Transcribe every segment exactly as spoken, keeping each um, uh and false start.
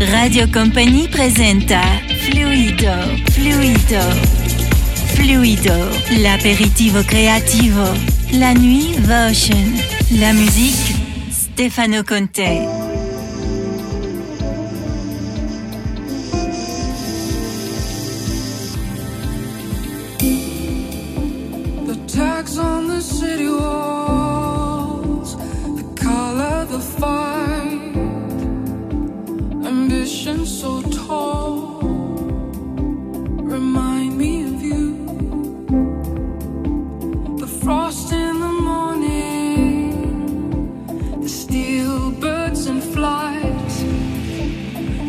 Radio Company presenta Fluido, Fluido, Fluido, l'aperitivo creativo, la nuit Votion, la musique Stefano Conte. So tall, remind me of you. The frost in the morning, the steel birds and flies,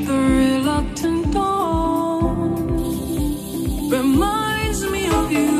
the reluctant dawn reminds me of you.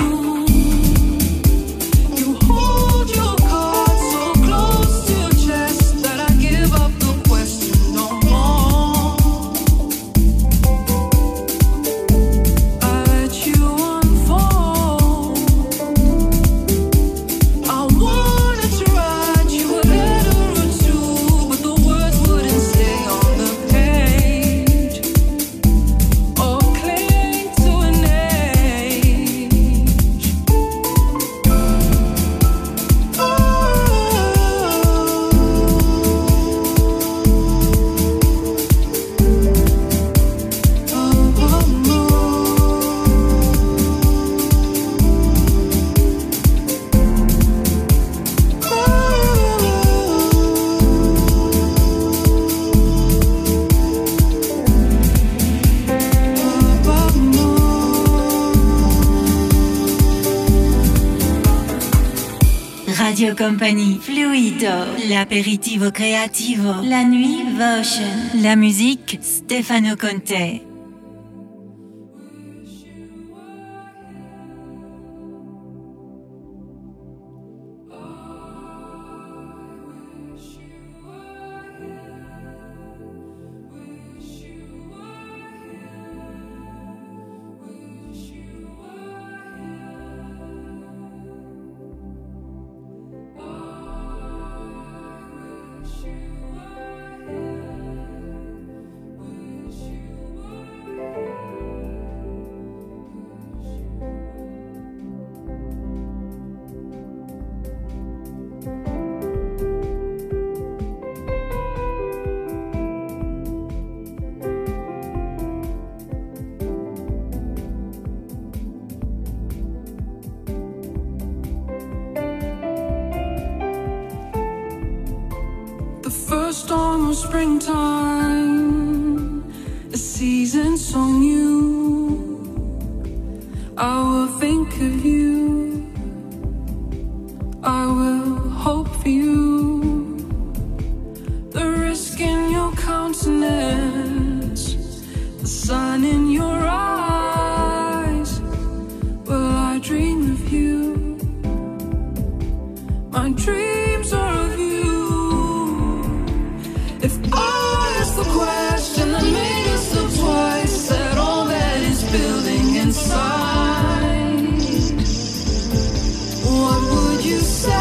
Radio Company, Fluido, l'aperitivo creativo, la nuit Votion, la musique Stefano Conte. First dawn was springtime, a season so new. I will think of you, I will hope for you. The risk in your countenance, the sun in your eyes. Will I dream of you? My dreams are of you. If I ask the question that made us look twice at all that is building inside, what would you say?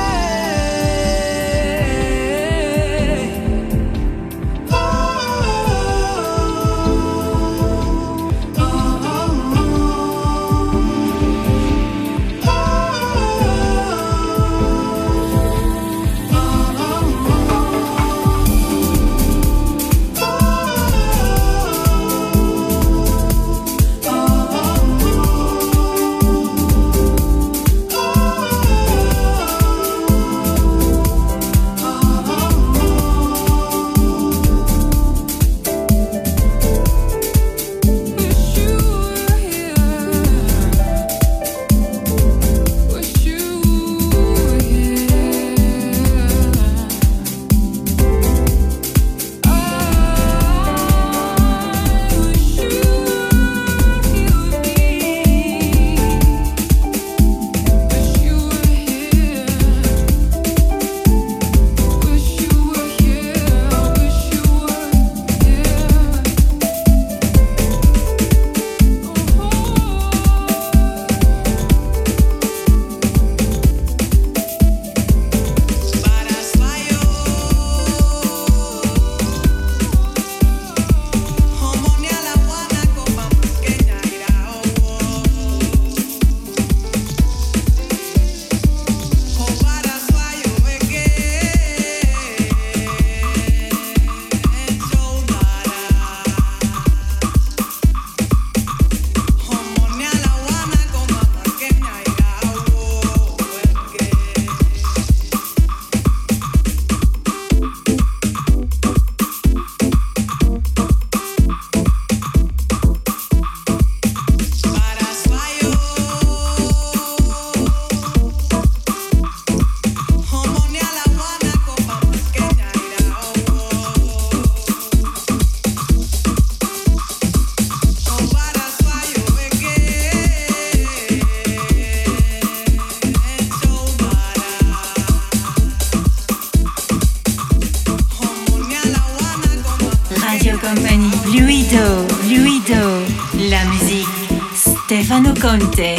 Oh, oh, oh, Company, Fluido, Fluido, la musique, Stefano Conte.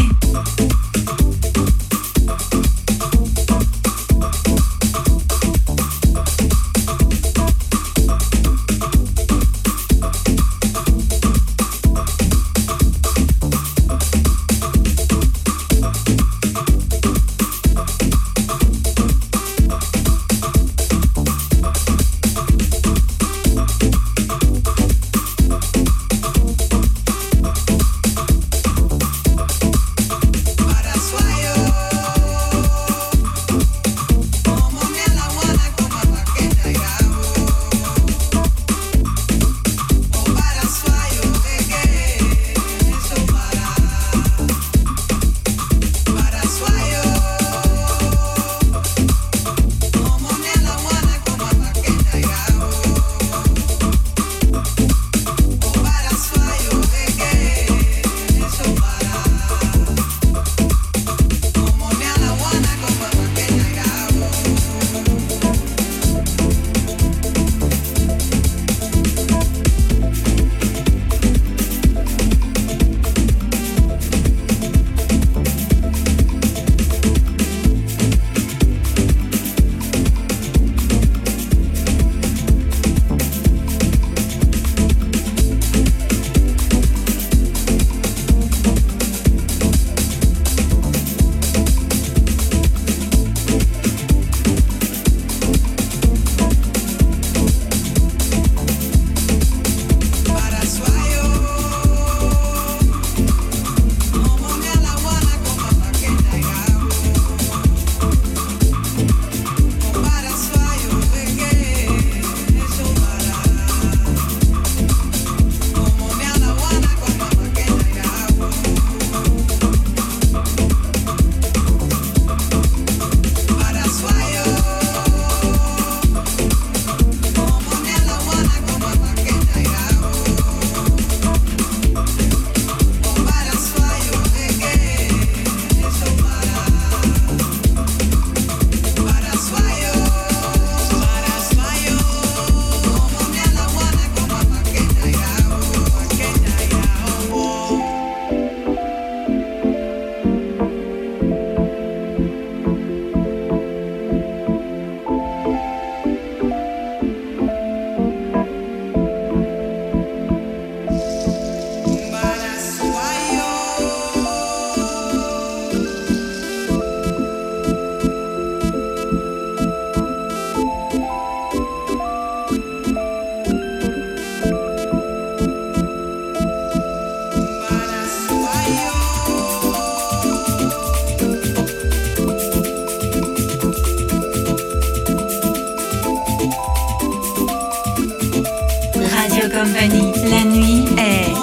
Compagnie, la nuit est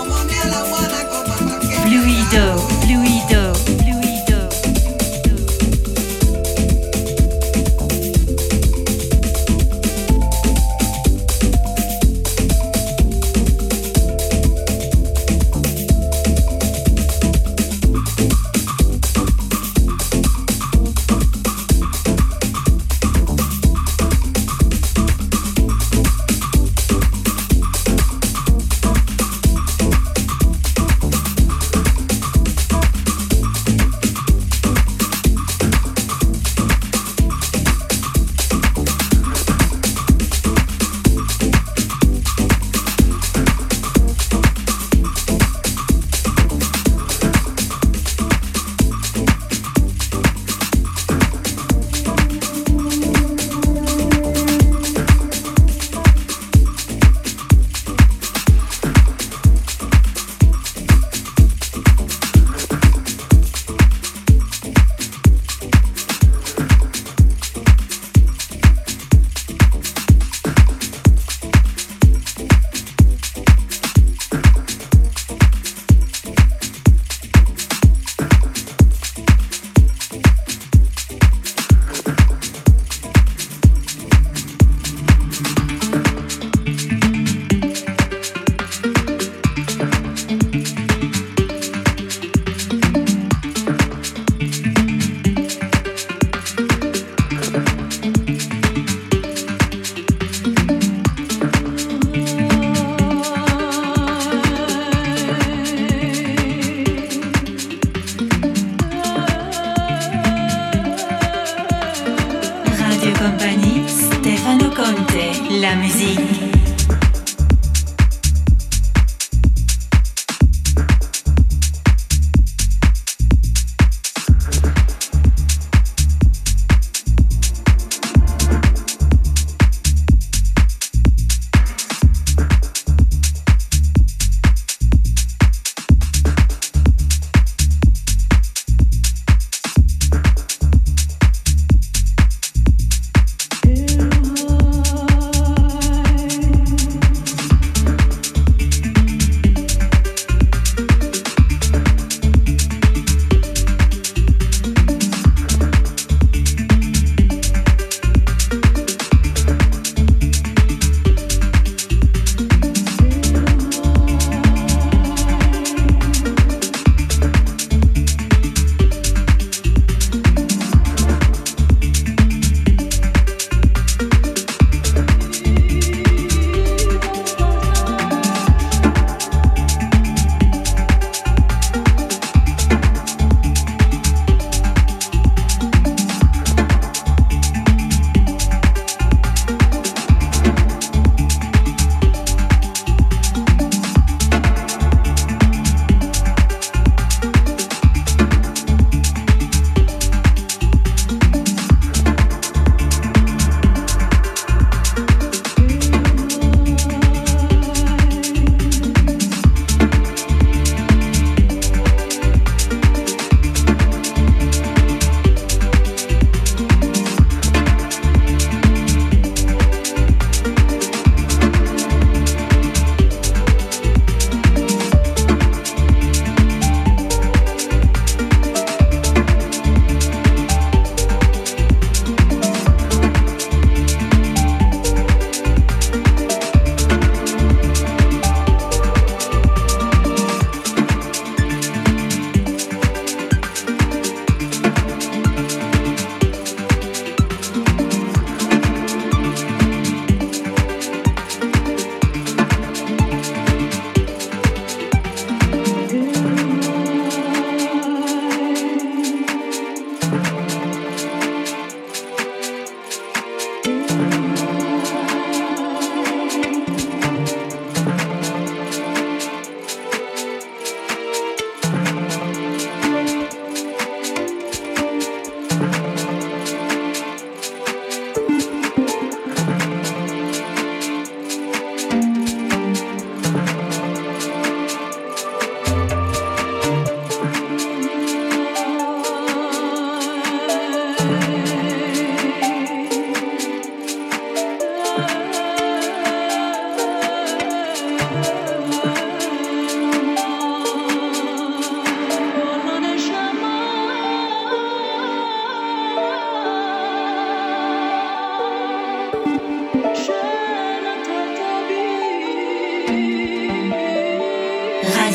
Fluido, Fluido.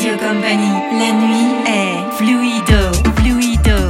Radio Company, la nuit est Fluido, Fluido, Fluido.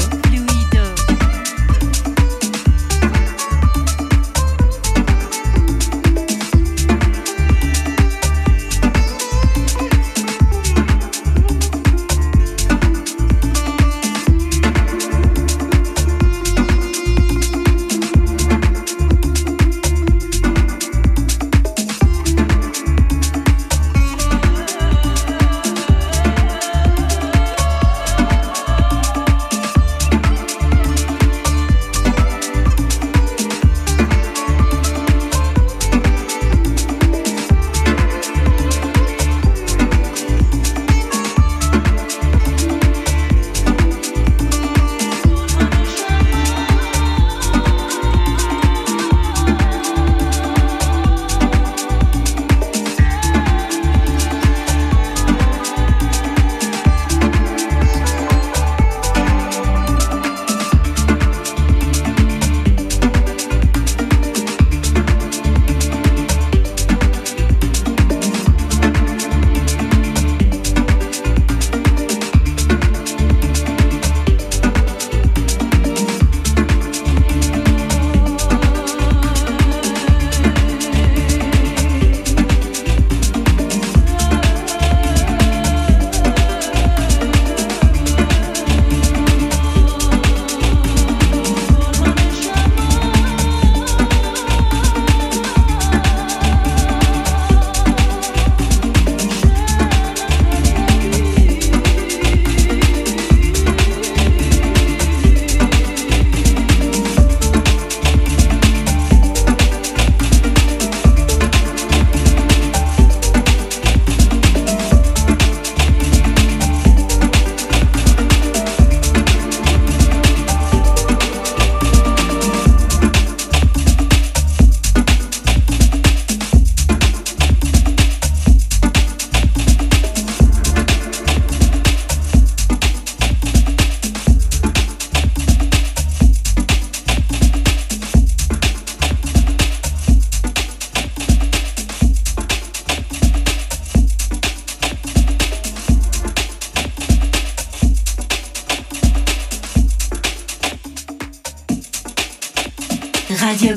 Radio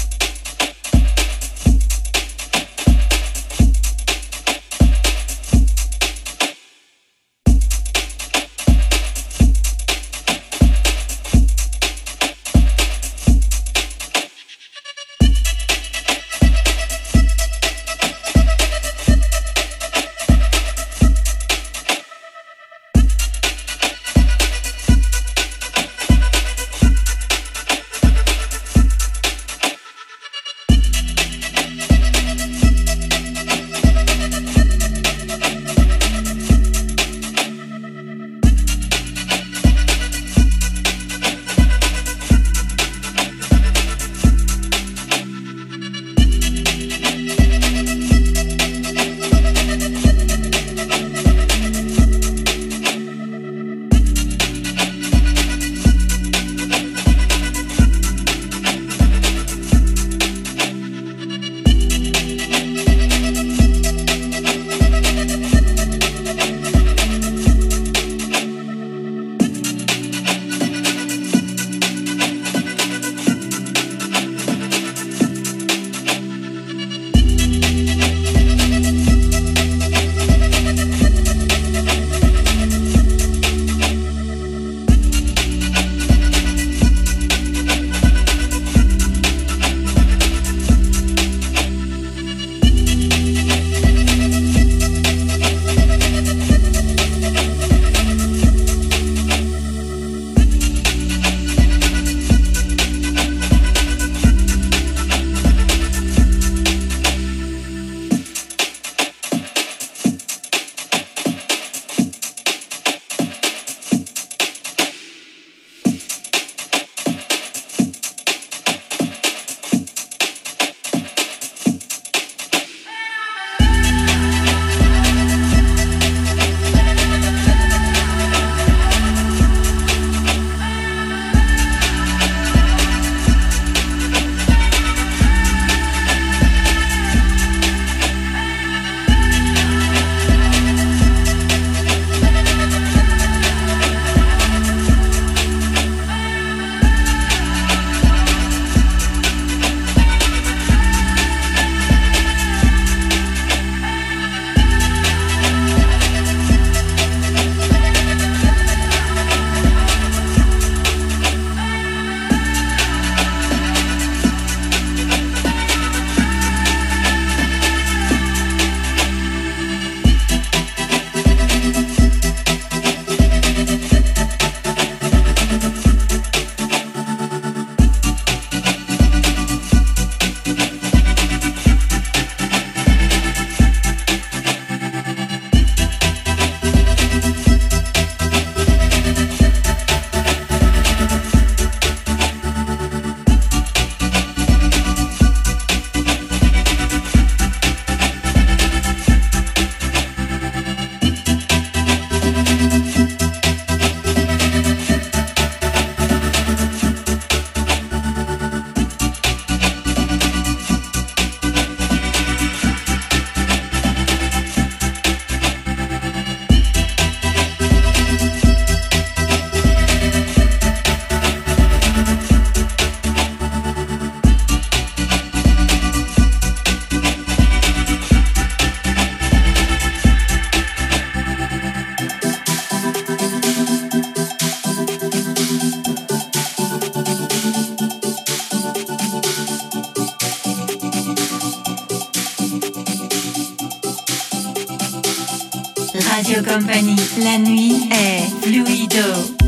Radio Company, la nuit è Fluido.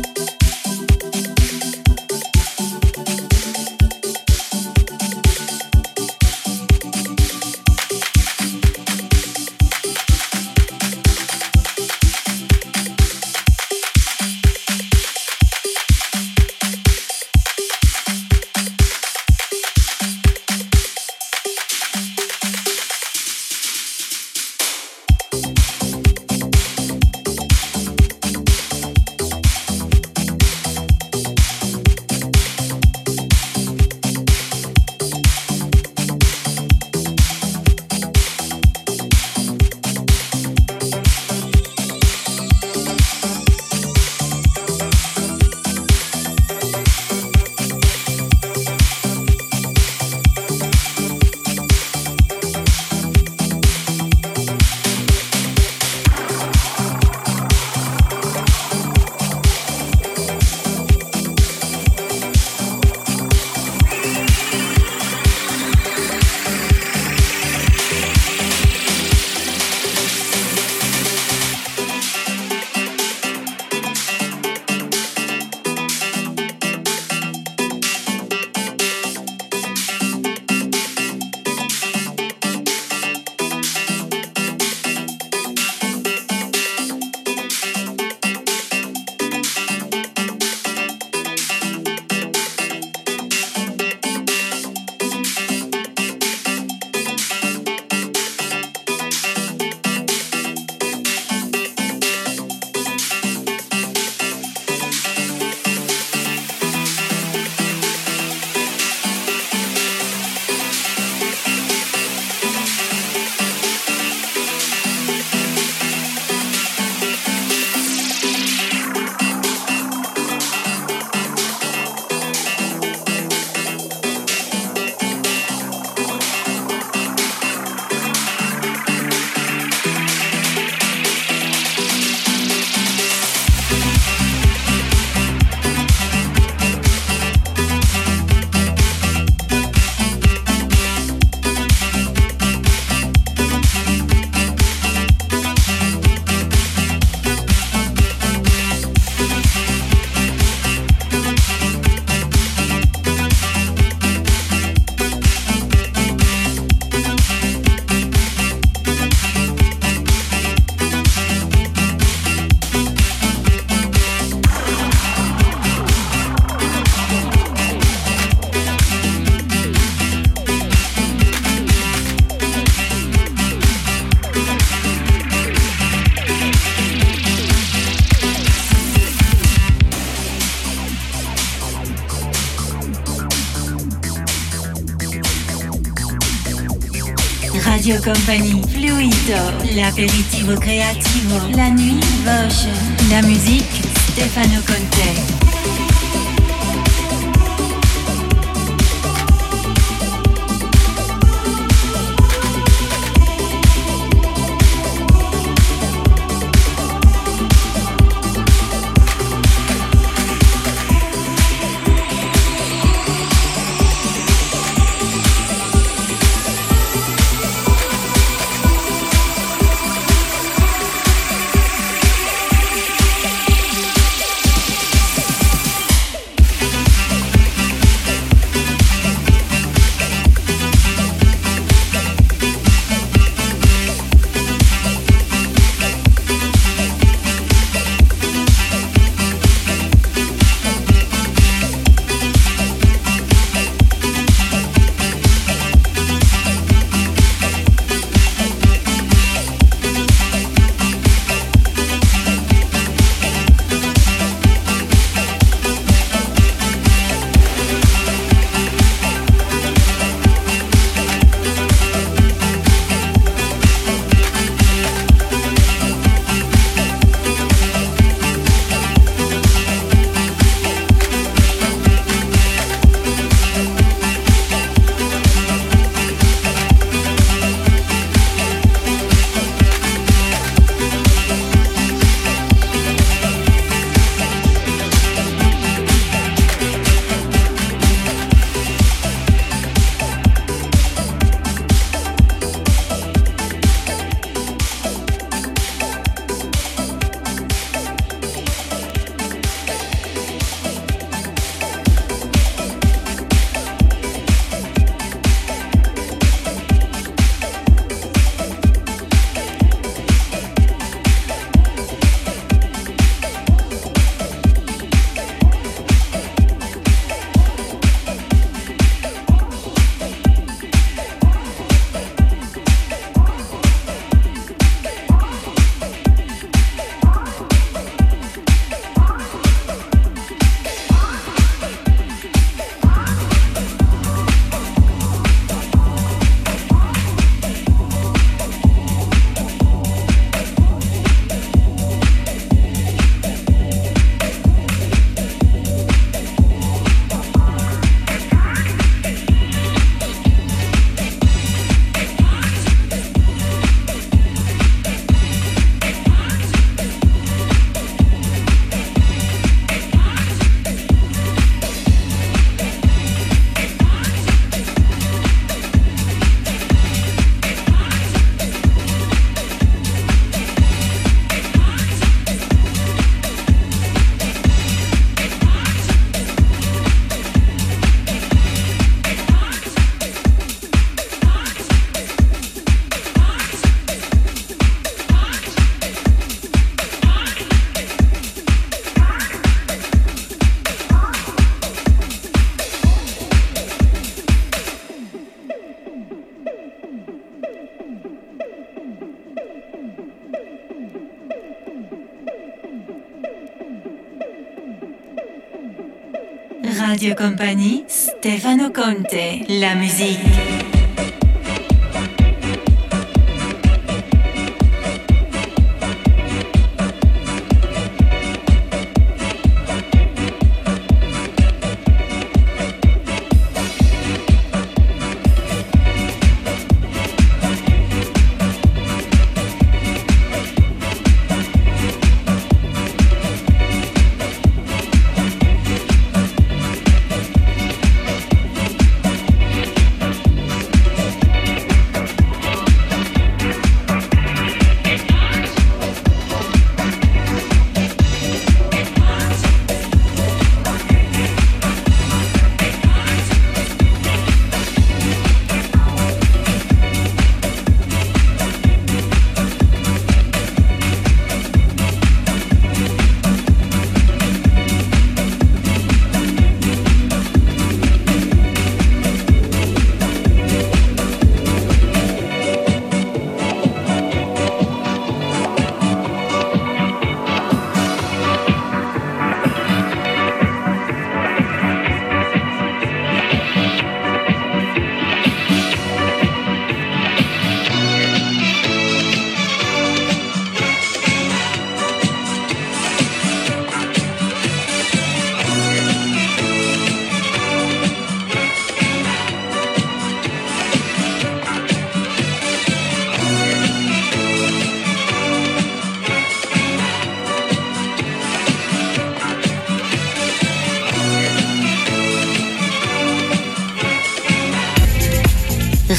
Radio Company, Fluido, l'aperitivo creativo, la nuit Vogue, la musique Stefano Conte. Radio Company, Stefano Conte, la musique.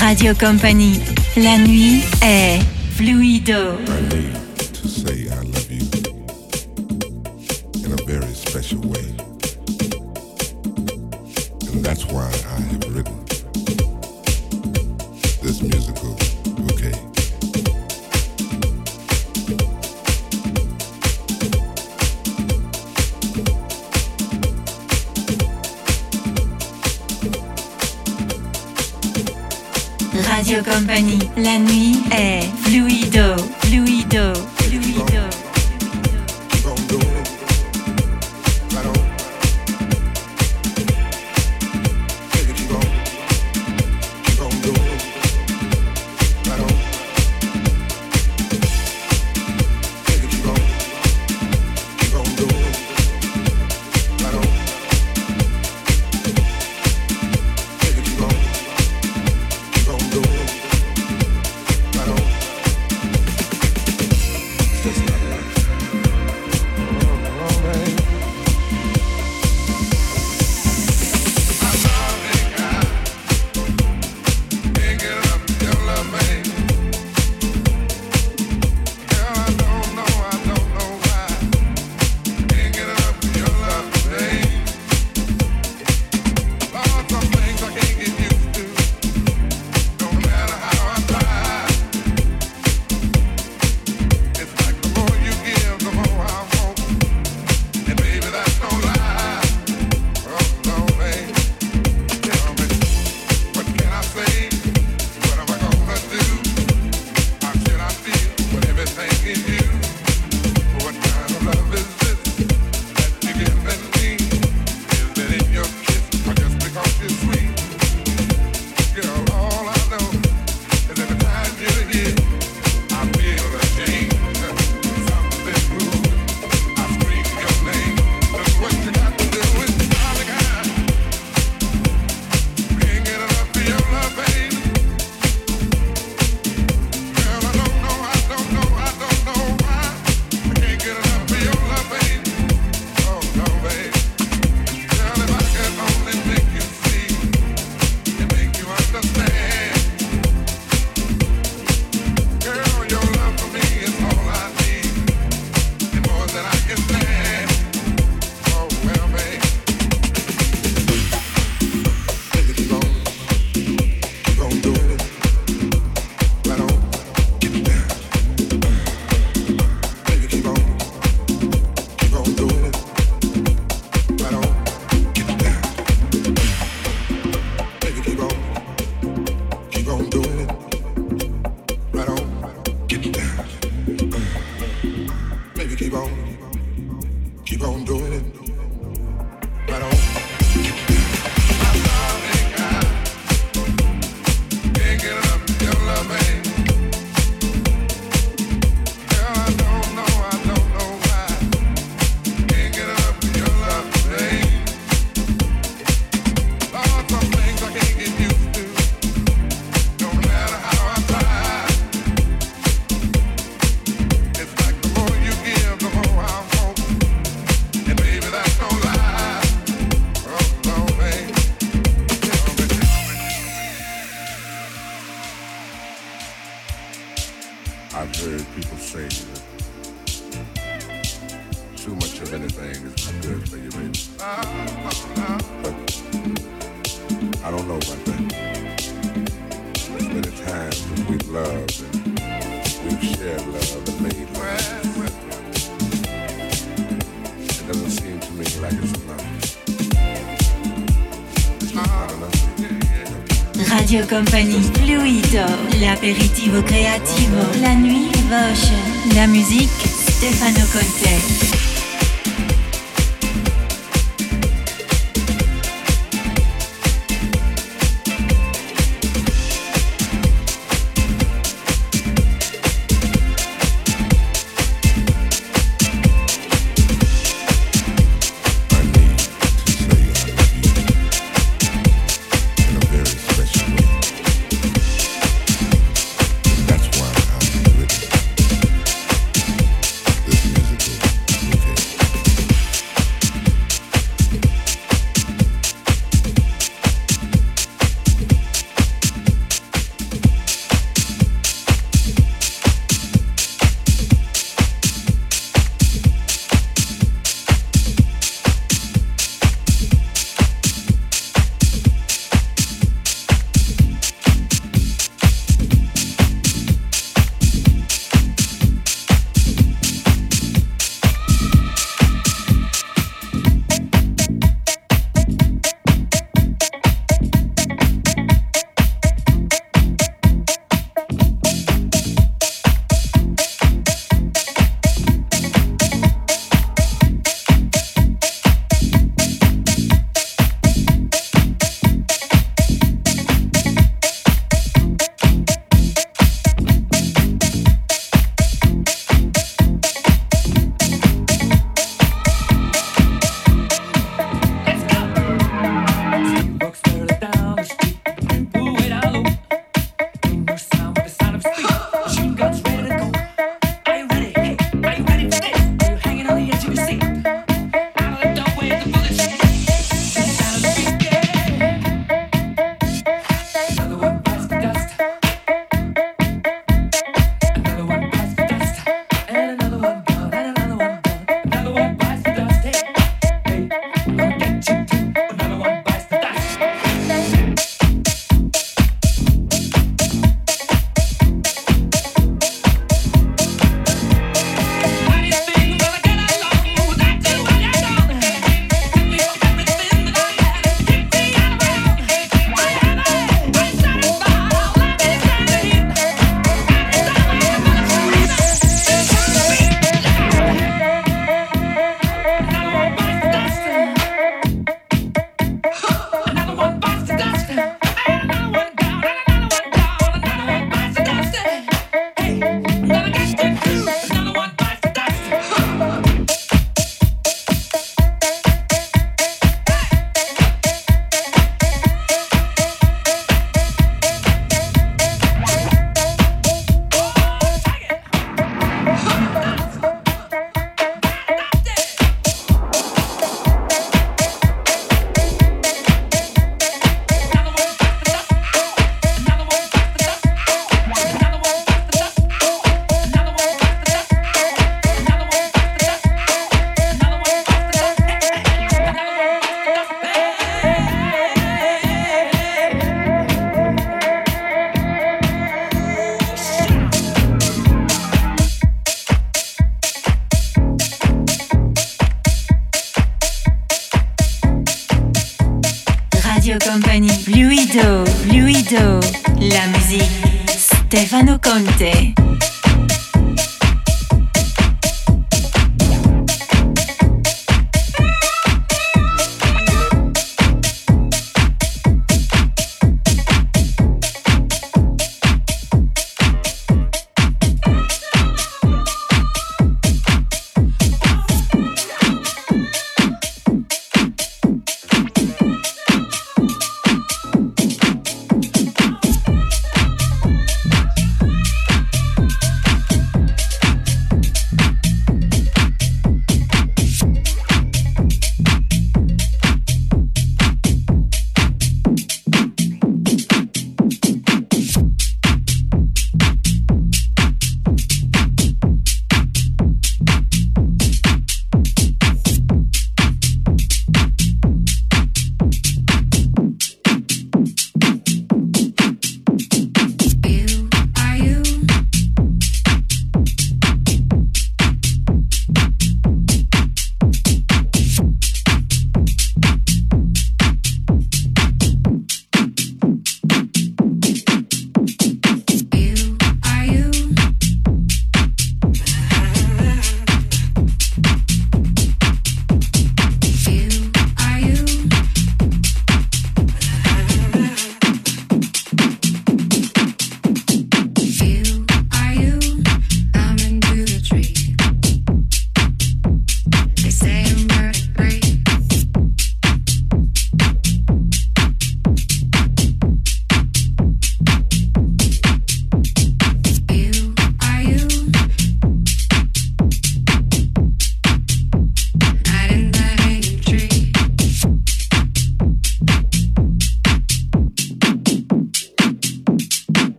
Radio Company, la nuit est Fluido. Radio Company, la nuit est Fluido, Fluido, Fluido. Just I've heard people say that too much of anything is not good for you, baby. But I don't know about that. There's many times that we've loved and we've shared love and made love. It doesn't seem to me like it's enough. It's not enough. Radio Company, Fluido, l'aperitivo creativo, la nuit voce, la musique Stefano Conte. La musique Stefano Conte.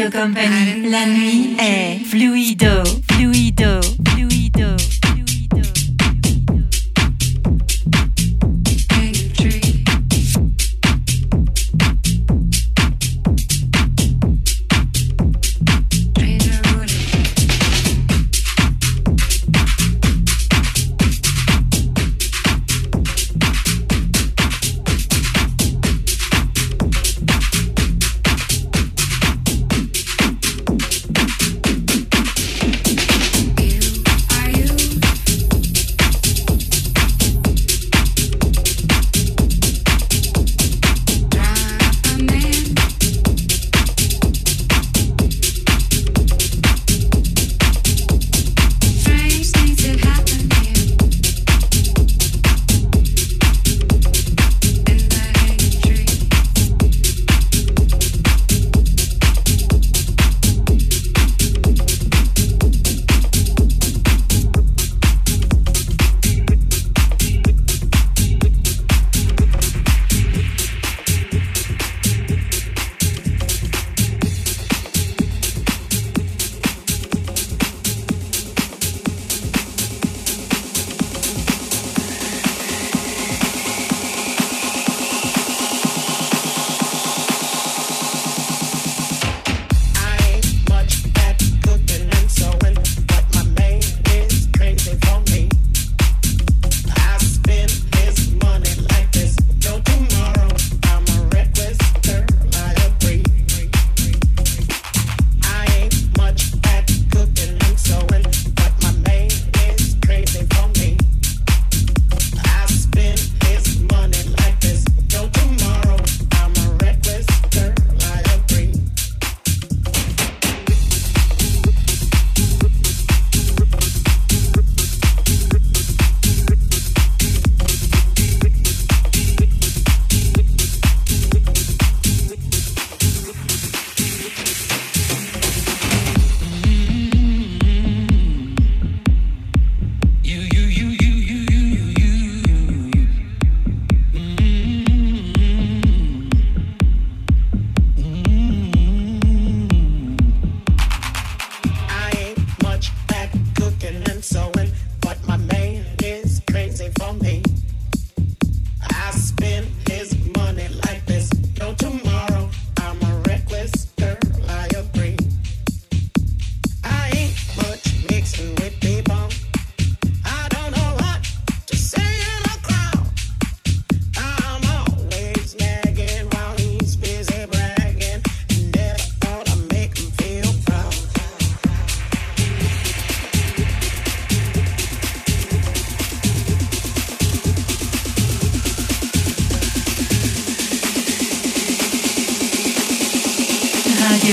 Radio Company, la nuit è Fluido, Fluido, Fluido.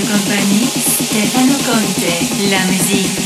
Compagnie, Stefano Conte, la musique.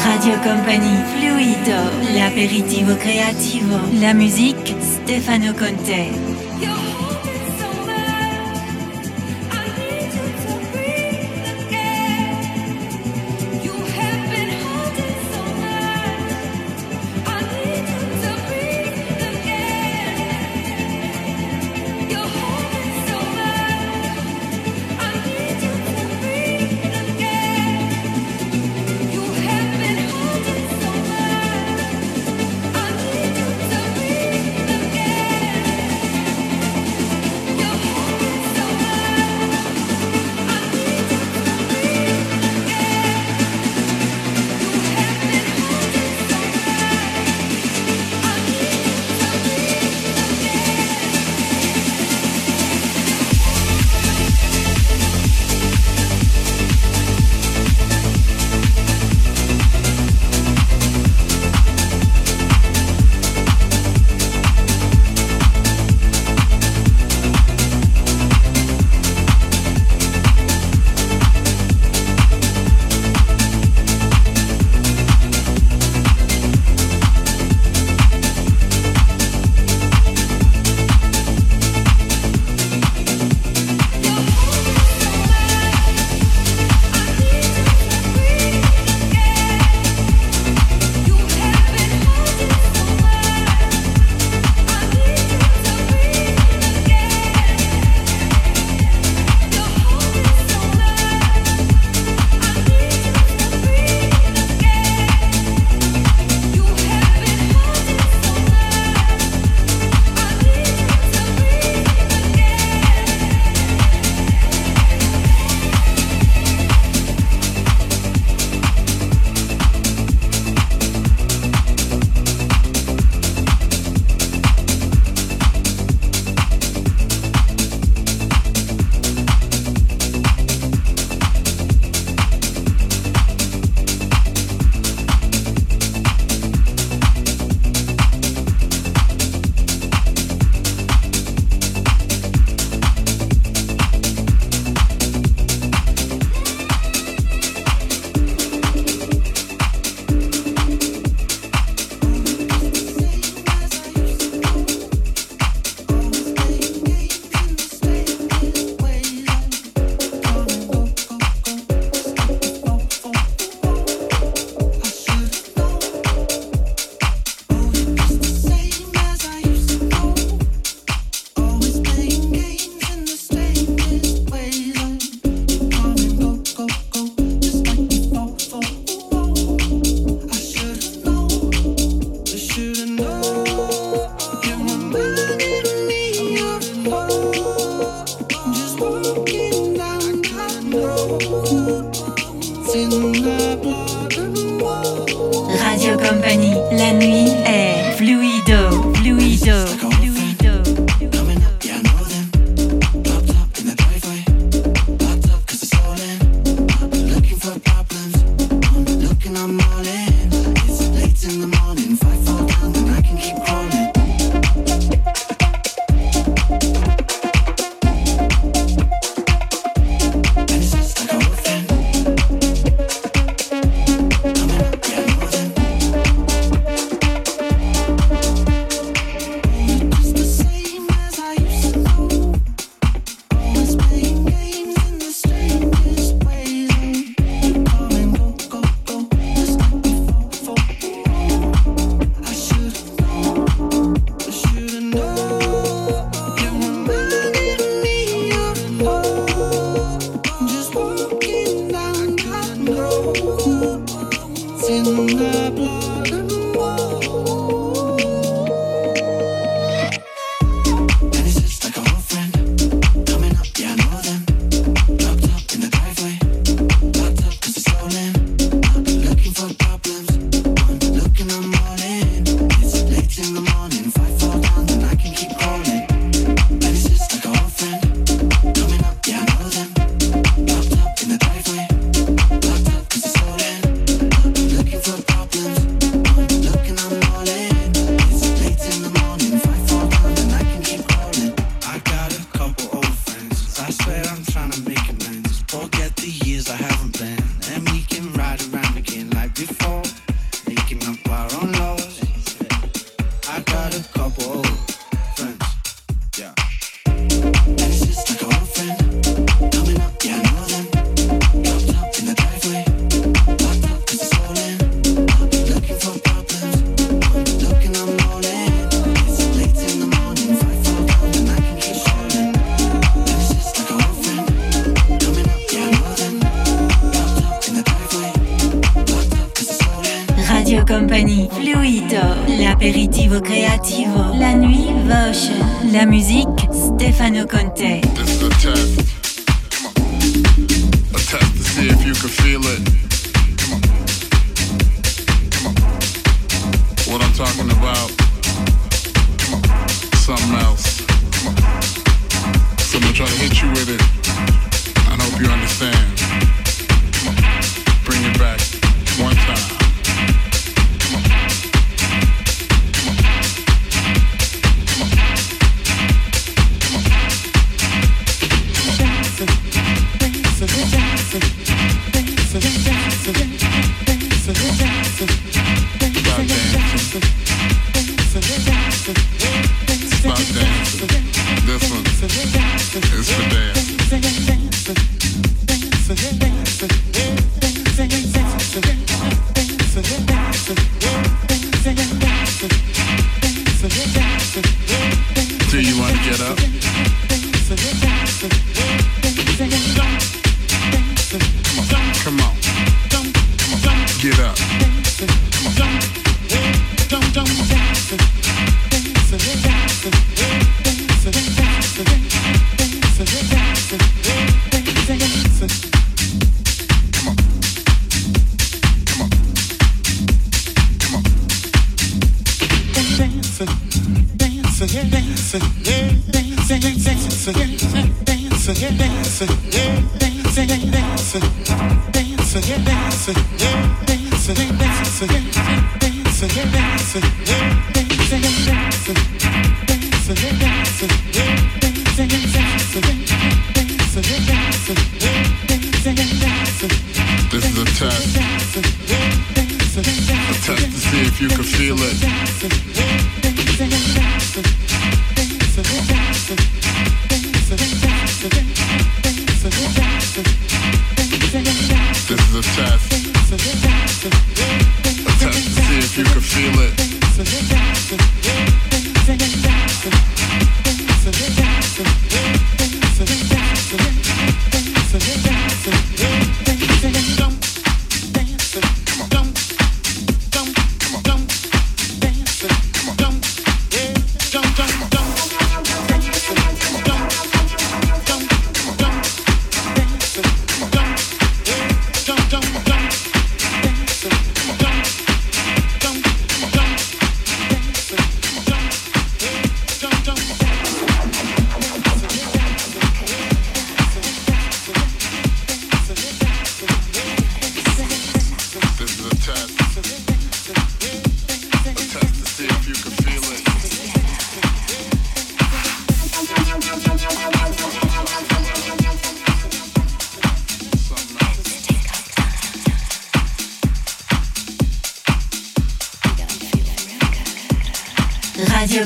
Radio Company, Fluido, l'aperitivo creativo, la musique, Stefano Conte. Radio Company, la nuit est fluido, fluido. Thank you. Radio Company. Fluido, l'aperitivo creativo. La nuit, Voce. La musique, Stefano Conte. This is a test. Come on. A test to see if you can feel it. Come on. Come on. What I'm talking about. Come on. Something else. Come on. So I'm gonna try to hit you with it. I hope you understand. Come on. Bring it back one time. Radio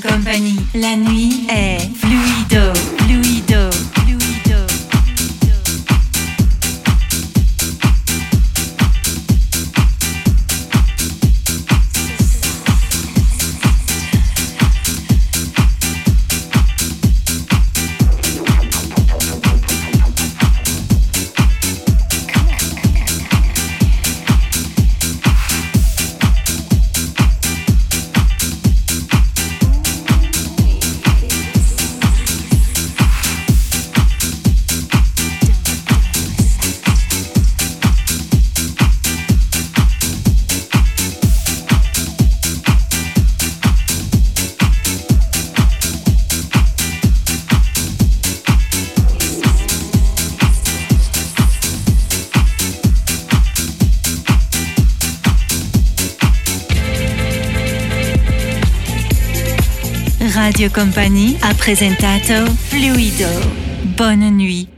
Company, la nuit è Fluido, Fluido, Fluido. Radio Company ha presentato Fluido. Bonne nuit.